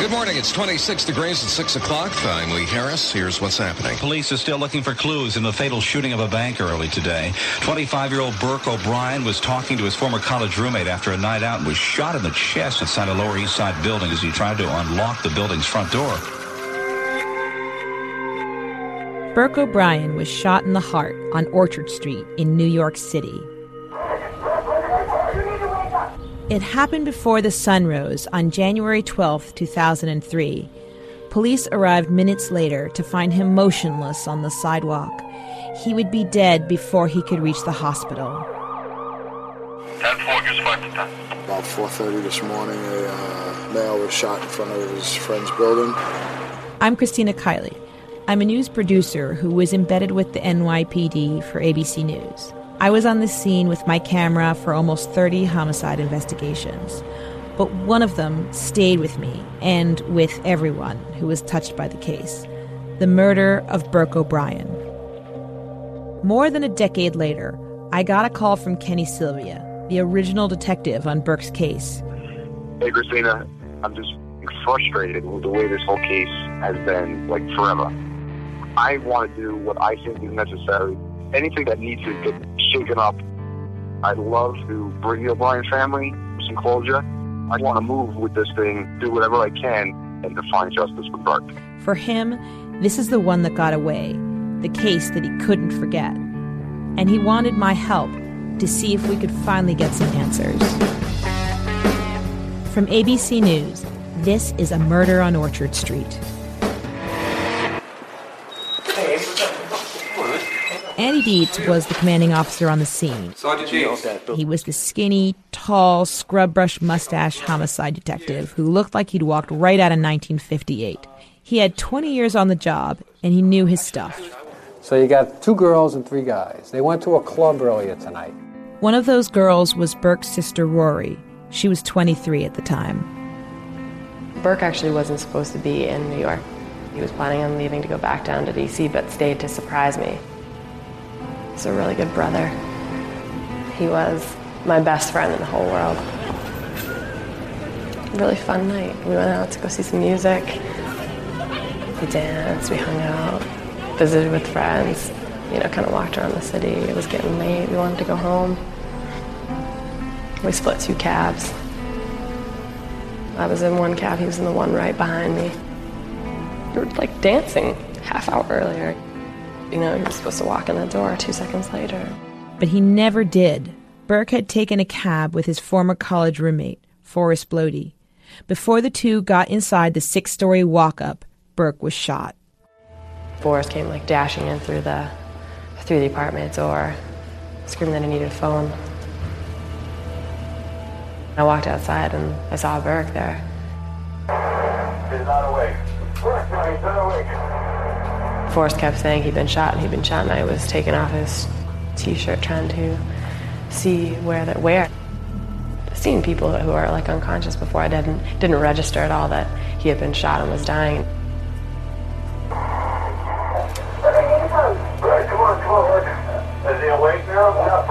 Good morning. It's 26 degrees at 6 o'clock. I'm Lee Harris. Here's what's happening. Police are still looking for clues in the fatal shooting of a bank early today. 25-year-old Burke O'Brien was talking to his former college roommate after a night out and was shot in the chest inside a Lower East Side building as he tried to unlock the building's front door. Burke O'Brien was shot in the heart on Orchard Street in New York City. It happened before the sun rose on January 12, 2003. Police arrived minutes later to find him motionless on the sidewalk. He would be dead before he could reach the hospital. About 4:30 this morning, a male was shot in front of his friend's building. I'm Christina Kiley. I'm a news producer who was embedded with the NYPD for ABC News. I was on the scene with my camera for almost 30 homicide investigations, but one of them stayed with me and with everyone who was touched by the case, the murder of Burke O'Brien. More than a decade later, I got a call from Kenny Sylvia, the original detective on Burke's case. Hey, Christina, I'm just frustrated with the way this whole case has been, like, forever. I want to do what I think is necessary. Anything that needs to get shaken up. I'd love to bring the O'Brien family some closure. I want to move with this thing, do whatever I can, and to find justice for Burke. For him, this is the one that got away, the case that he couldn't forget. And he wanted my help to see if we could finally get some answers. From ABC News, this is A Murder on Orchard Street. Andy Dietz was the commanding officer on the scene. He was the skinny, tall, scrub-brush mustache homicide detective who looked like he'd walked right out of 1958. He had 20 years on the job, and he knew his stuff. So you got two girls and three guys. They went to a club earlier tonight. One of those girls was Burke's sister, Rory. She was 23 at the time. Burke actually wasn't supposed to be in New York. He was planning on leaving to go back down to D.C., but stayed to surprise me. He's a really good brother. He was my best friend in the whole world. Really fun night. We went out to go see some music. We danced, we hung out, visited with friends, you know, kind of walked around the city. It was getting late. We wanted to go home. We split two cabs. I was in one cab, he was in the one right behind me. We were, like, dancing half hour earlier. You know, he was supposed to walk in the door 2 seconds later. But he never did. Burke had taken a cab with his former college roommate, Forrest Bloaty. Before the two got inside the six-story walk-up, Burke was shot. Forrest came, like, dashing in through the apartment door, screaming that he needed a phone. I walked outside, and I saw Burke there. He's not awake. Burke, he's not awake. Forrest kept saying he'd been shot and he'd been shot, and I was taking off his T-shirt trying to see where. Seeing people who are, like, unconscious before, I didn't register at all that he had been shot and was dying. Is he awake now?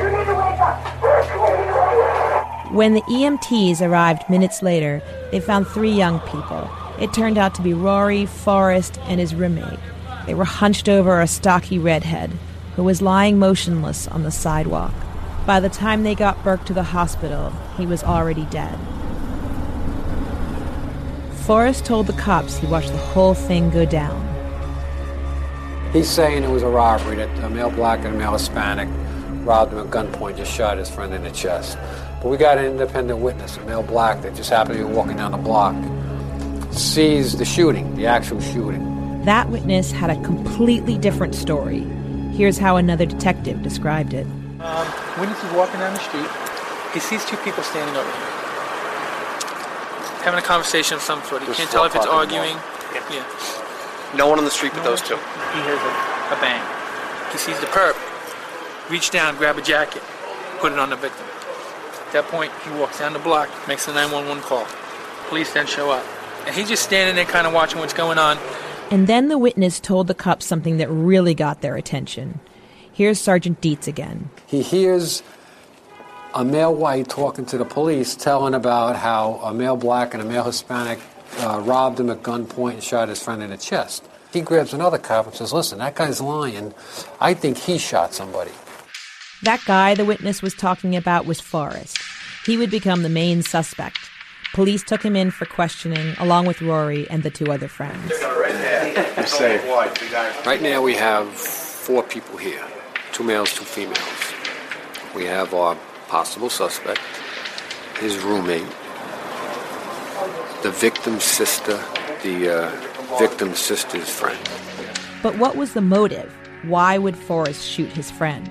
You need to wake up. When the EMTs arrived minutes later, they found three young people. It turned out to be Rory, Forrest, and his roommate. They were hunched over a stocky redhead who was lying motionless on the sidewalk. By the time they got Burke to the hospital, he was already dead. Forrest told the cops he watched the whole thing go down. He's saying it was a robbery, that a male black and a male Hispanic robbed him at gunpoint, just shot his friend in the chest. But we got an independent witness, a male black, that just happened to be walking down the block. Sees the shooting, the actual shooting. That witness had a completely different story. Here's how another detective described it. When he's walking down the street, he sees two people standing over here, having a conversation of some sort. He can't tell if it's arguing. Yeah. No one on the street but those two. He hears a bang. He sees the perp reach down, grab a jacket, put it on the victim. At that point, he walks down the block, makes a 911 call. Police then show up. And he's just standing there kind of watching what's going on. And then the witness told the cops something that really got their attention. Here's Sergeant Dietz again. He hears a male white talking to the police, telling about how a male black and a male Hispanic robbed him at gunpoint and shot his friend in the chest. He grabs another cop and says, listen, that guy's lying. I think he shot somebody. That guy the witness was talking about was Forrest. He would become the main suspect. Police took him in for questioning, along with Rory and the two other friends. You're safe. Right now we have 4 people here, 2 males, 2 females. We have our possible suspect, his roommate, the victim's sister, the victim's sister's friend. But what was the motive? Why would Forrest shoot his friend?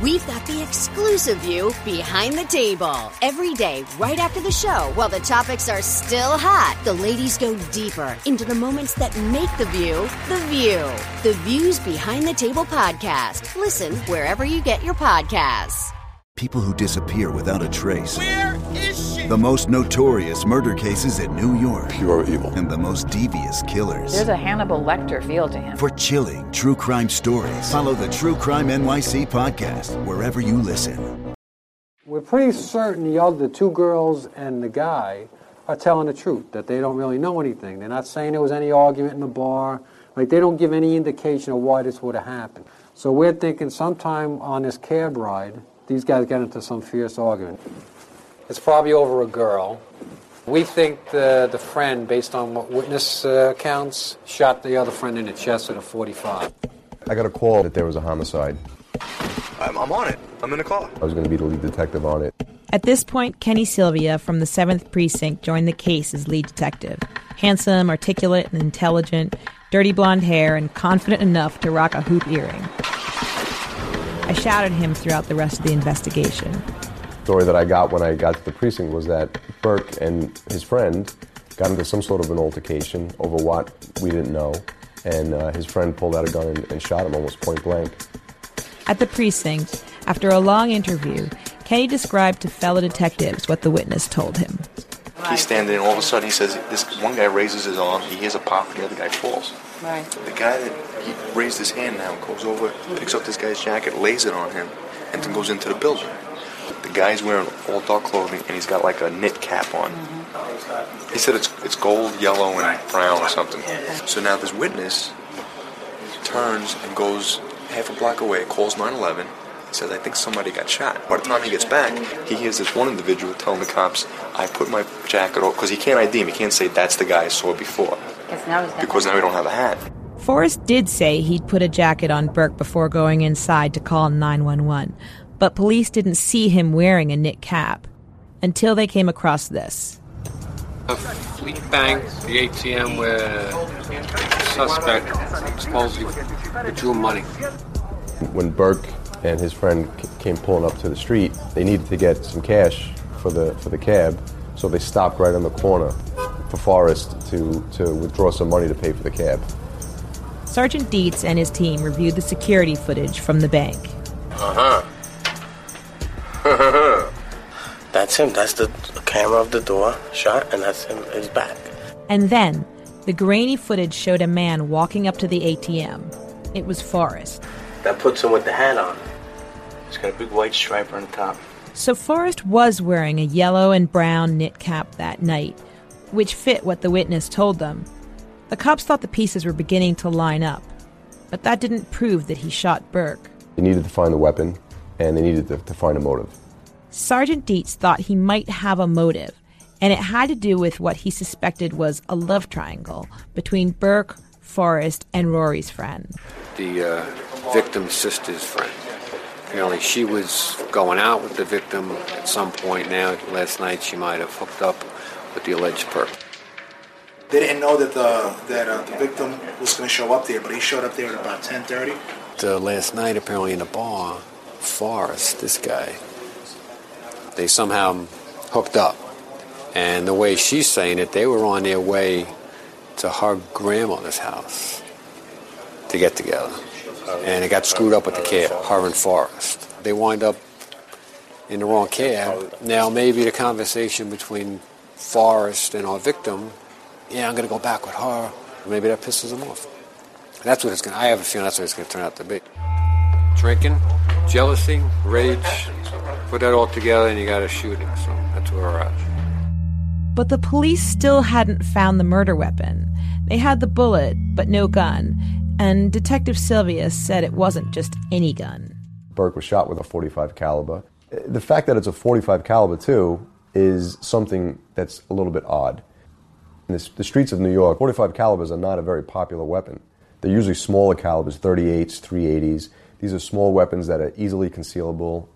We've got the exclusive view behind the table. Every day, right after the show, while the topics are still hot, the ladies go deeper into the moments that make the view, the view. The View's Behind the Table podcast. Listen wherever you get your podcasts. People who disappear without a trace. Where is she? The most notorious murder cases in New York. Pure evil. And the most devious killers. There's a Hannibal Lecter feel to him. For chilling true crime stories, follow the True Crime NYC podcast wherever you listen. We're pretty certain the 2 girls and the guy are telling the truth, that they don't really know anything. They're not saying there was any argument in the bar. Like, they don't give any indication of why this would have happened. So we're thinking sometime on this cab ride, these guys get into some fierce argument. It's probably over a girl. We think the friend, based on what witness accounts, shot the other friend in the chest with a .45. I got a call that there was a homicide. I'm on it. I'm in the car. I was going to be the lead detective on it. At this point, Kenny Sylvia from the 7th Precinct joined the case as lead detective. Handsome, articulate, and intelligent, dirty blonde hair, and confident enough to rock a hoop earring. I shouted him throughout the rest of the investigation. The story that I got when I got to the precinct was that Burke and his friend got into some sort of an altercation over what we didn't know, and his friend pulled out a gun and shot him almost point blank. At the precinct, after a long interview, Kenny described to fellow detectives what the witness told him. He's standing there, and all of a sudden he says, this one guy raises his arm, he hears a pop, and the other guy falls. Right. The guy that he raised his hand now goes over, picks up this guy's jacket, lays it on him, and then goes into the building. The guy's wearing all dark clothing, and he's got like a knit cap on. Mm-hmm. He said it's gold, yellow, and brown or something. So now this witness turns and goes half a block away, calls 911, says, I think somebody got shot. By the time he gets back, he hears this one individual telling the cops, I put my jacket on, because he can't ID him. He can't say, that's the guy I saw before, because now we don't have a hat. Forrest did say he'd put a jacket on Burke before going inside to call 911, but police didn't see him wearing a knit cap until they came across this. A Fleet Bank, the ATM where the suspect supposedly withdrew money. When Burke and his friend came pulling up to the street, they needed to get some cash for the cab, so they stopped right on the corner for Forrest to withdraw some money to pay for the cab. Sergeant Dietz and his team reviewed the security footage from the bank. That's him. That's the camera of the door shot, and that's him, his back. And then the grainy footage showed a man walking up to the ATM. It was Forrest. That puts him with the hat on. He's got a big white stripe on the top. So Forrest was wearing a yellow and brown knit cap that night, which fit what the witness told them. The cops thought the pieces were beginning to line up, but that didn't prove that he shot Burke. They needed to find the weapon, and they needed to find a motive. Sergeant Dietz thought he might have a motive, and it had to do with what he suspected was a love triangle between Burke, Forrest, and Rory's friend. The victim's sister's friend. Apparently she was going out with the victim at some point now. Last night she might have hooked up with the alleged perp. They didn't know that the victim was going to show up there, but he showed up there at about 10:30. Last night, apparently in the bar, Forrest, this guy, they somehow hooked up. And the way she's saying it, they were on their way to her grandmother's house to get together. And it got screwed up with the cab, her and Forrest. They wind up in the wrong cab. Now, maybe the conversation between Forrest and our victim, yeah, I'm going to go back with her, maybe that pisses him off. That's what it's going to, I have a feeling that's what it's going to turn out to be. Drinking, jealousy, rage, put that all together and you got a shooting, so that's where we're at. But the police still hadn't found the murder weapon. They had the bullet, but no gun. And Detective Sylvia said it wasn't just any gun. Burke was shot with a .45 caliber. The fact that it's a .45 caliber, too, is something that's a little bit odd. In the streets of New York, .45 calibers are not a very popular weapon. They're usually smaller calibers, 38s, 380s. These are small weapons that are easily concealable.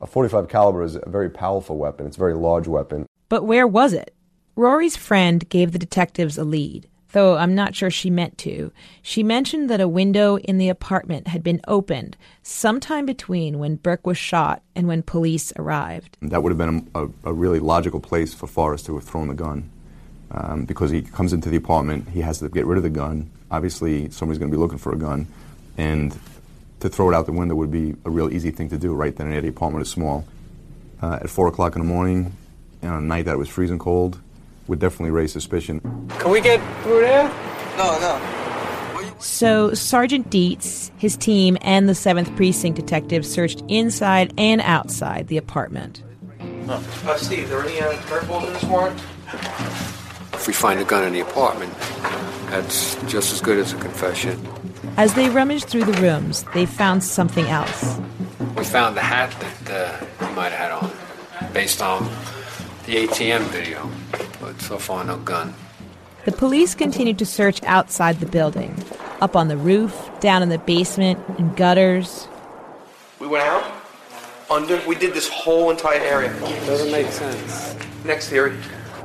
A .45 caliber is a very powerful weapon. It's a very large weapon. But where was it? Rory's friend gave the detectives a lead, though I'm not sure she meant to. She mentioned that a window in the apartment had been opened sometime between when Burke was shot and when police arrived. That would have been a really logical place for Forrest to have thrown the gun, because he comes into the apartment, he has to get rid of the gun. Obviously, somebody's going to be looking for a gun, and to throw it out the window would be a real easy thing to do right then and there. The apartment is small. At 4 o'clock in the morning, and on a night that was freezing cold, would definitely raise suspicion. Can we get through there? No. So Sergeant Dietz, his team, and the 7th Precinct detectives searched inside and outside the apartment. Steve, are there any curveballs in this warrant? If we find a gun in the apartment, that's just as good as a confession. As they rummaged through the rooms, they found something else. We found the hat that he might have had on, based on the ATM video. But so far, no gun. The police continued to search outside the building, up on the roof, down in the basement, in gutters. We went out, under, we did this whole entire area. Doesn't make sense. Next theory.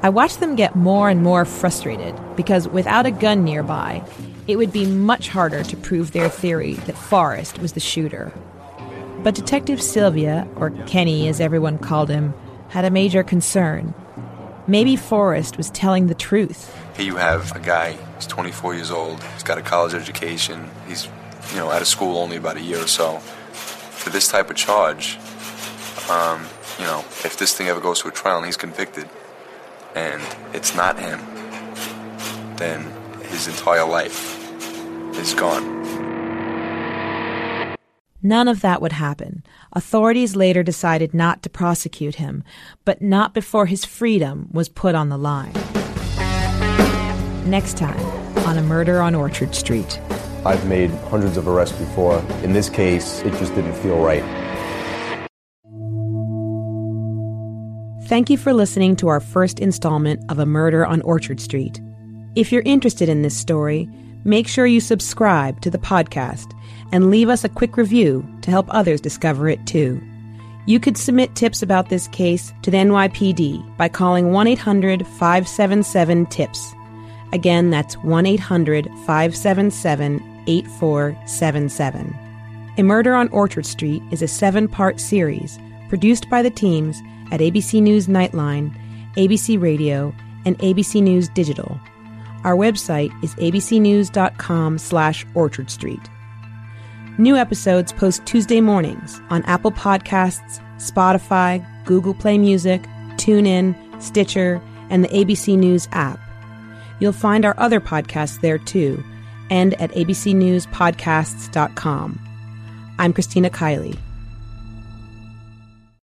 I watched them get more and more frustrated, because without a gun nearby, it would be much harder to prove their theory that Forrest was the shooter. But Detective Sylvia, or Kenny as everyone called him, had a major concern. Maybe Forrest was telling the truth. Here you have a guy, he's 24 years old, he's got a college education, he's, you know, out of school only about a year or so. For this type of charge, you know, if this thing ever goes to a trial and he's convicted, and it's not him, then his entire life is gone. None of that would happen. Authorities later decided not to prosecute him, but not before his freedom was put on the line. Next time, on A Murder on Orchard Street. I've made hundreds of arrests before. In this case, it just didn't feel right. Thank you for listening to our first installment of A Murder on Orchard Street. If you're interested in this story, make sure you subscribe to the podcast and leave us a quick review to help others discover it too. You could submit tips about this case to the NYPD by calling 1-800-577-TIPS. Again, that's 1-800-577-8477. A Murder on Orchard Street is a 7-part series produced by the teams at ABC News Nightline, ABC Radio, and ABC News Digital. Our website is abcnews.com/Orchard Street. New episodes post Tuesday mornings on Apple Podcasts, Spotify, Google Play Music, TuneIn, Stitcher, and the ABC News app. You'll find our other podcasts there too, and at abcnewspodcasts.com. I'm Christina Kiley.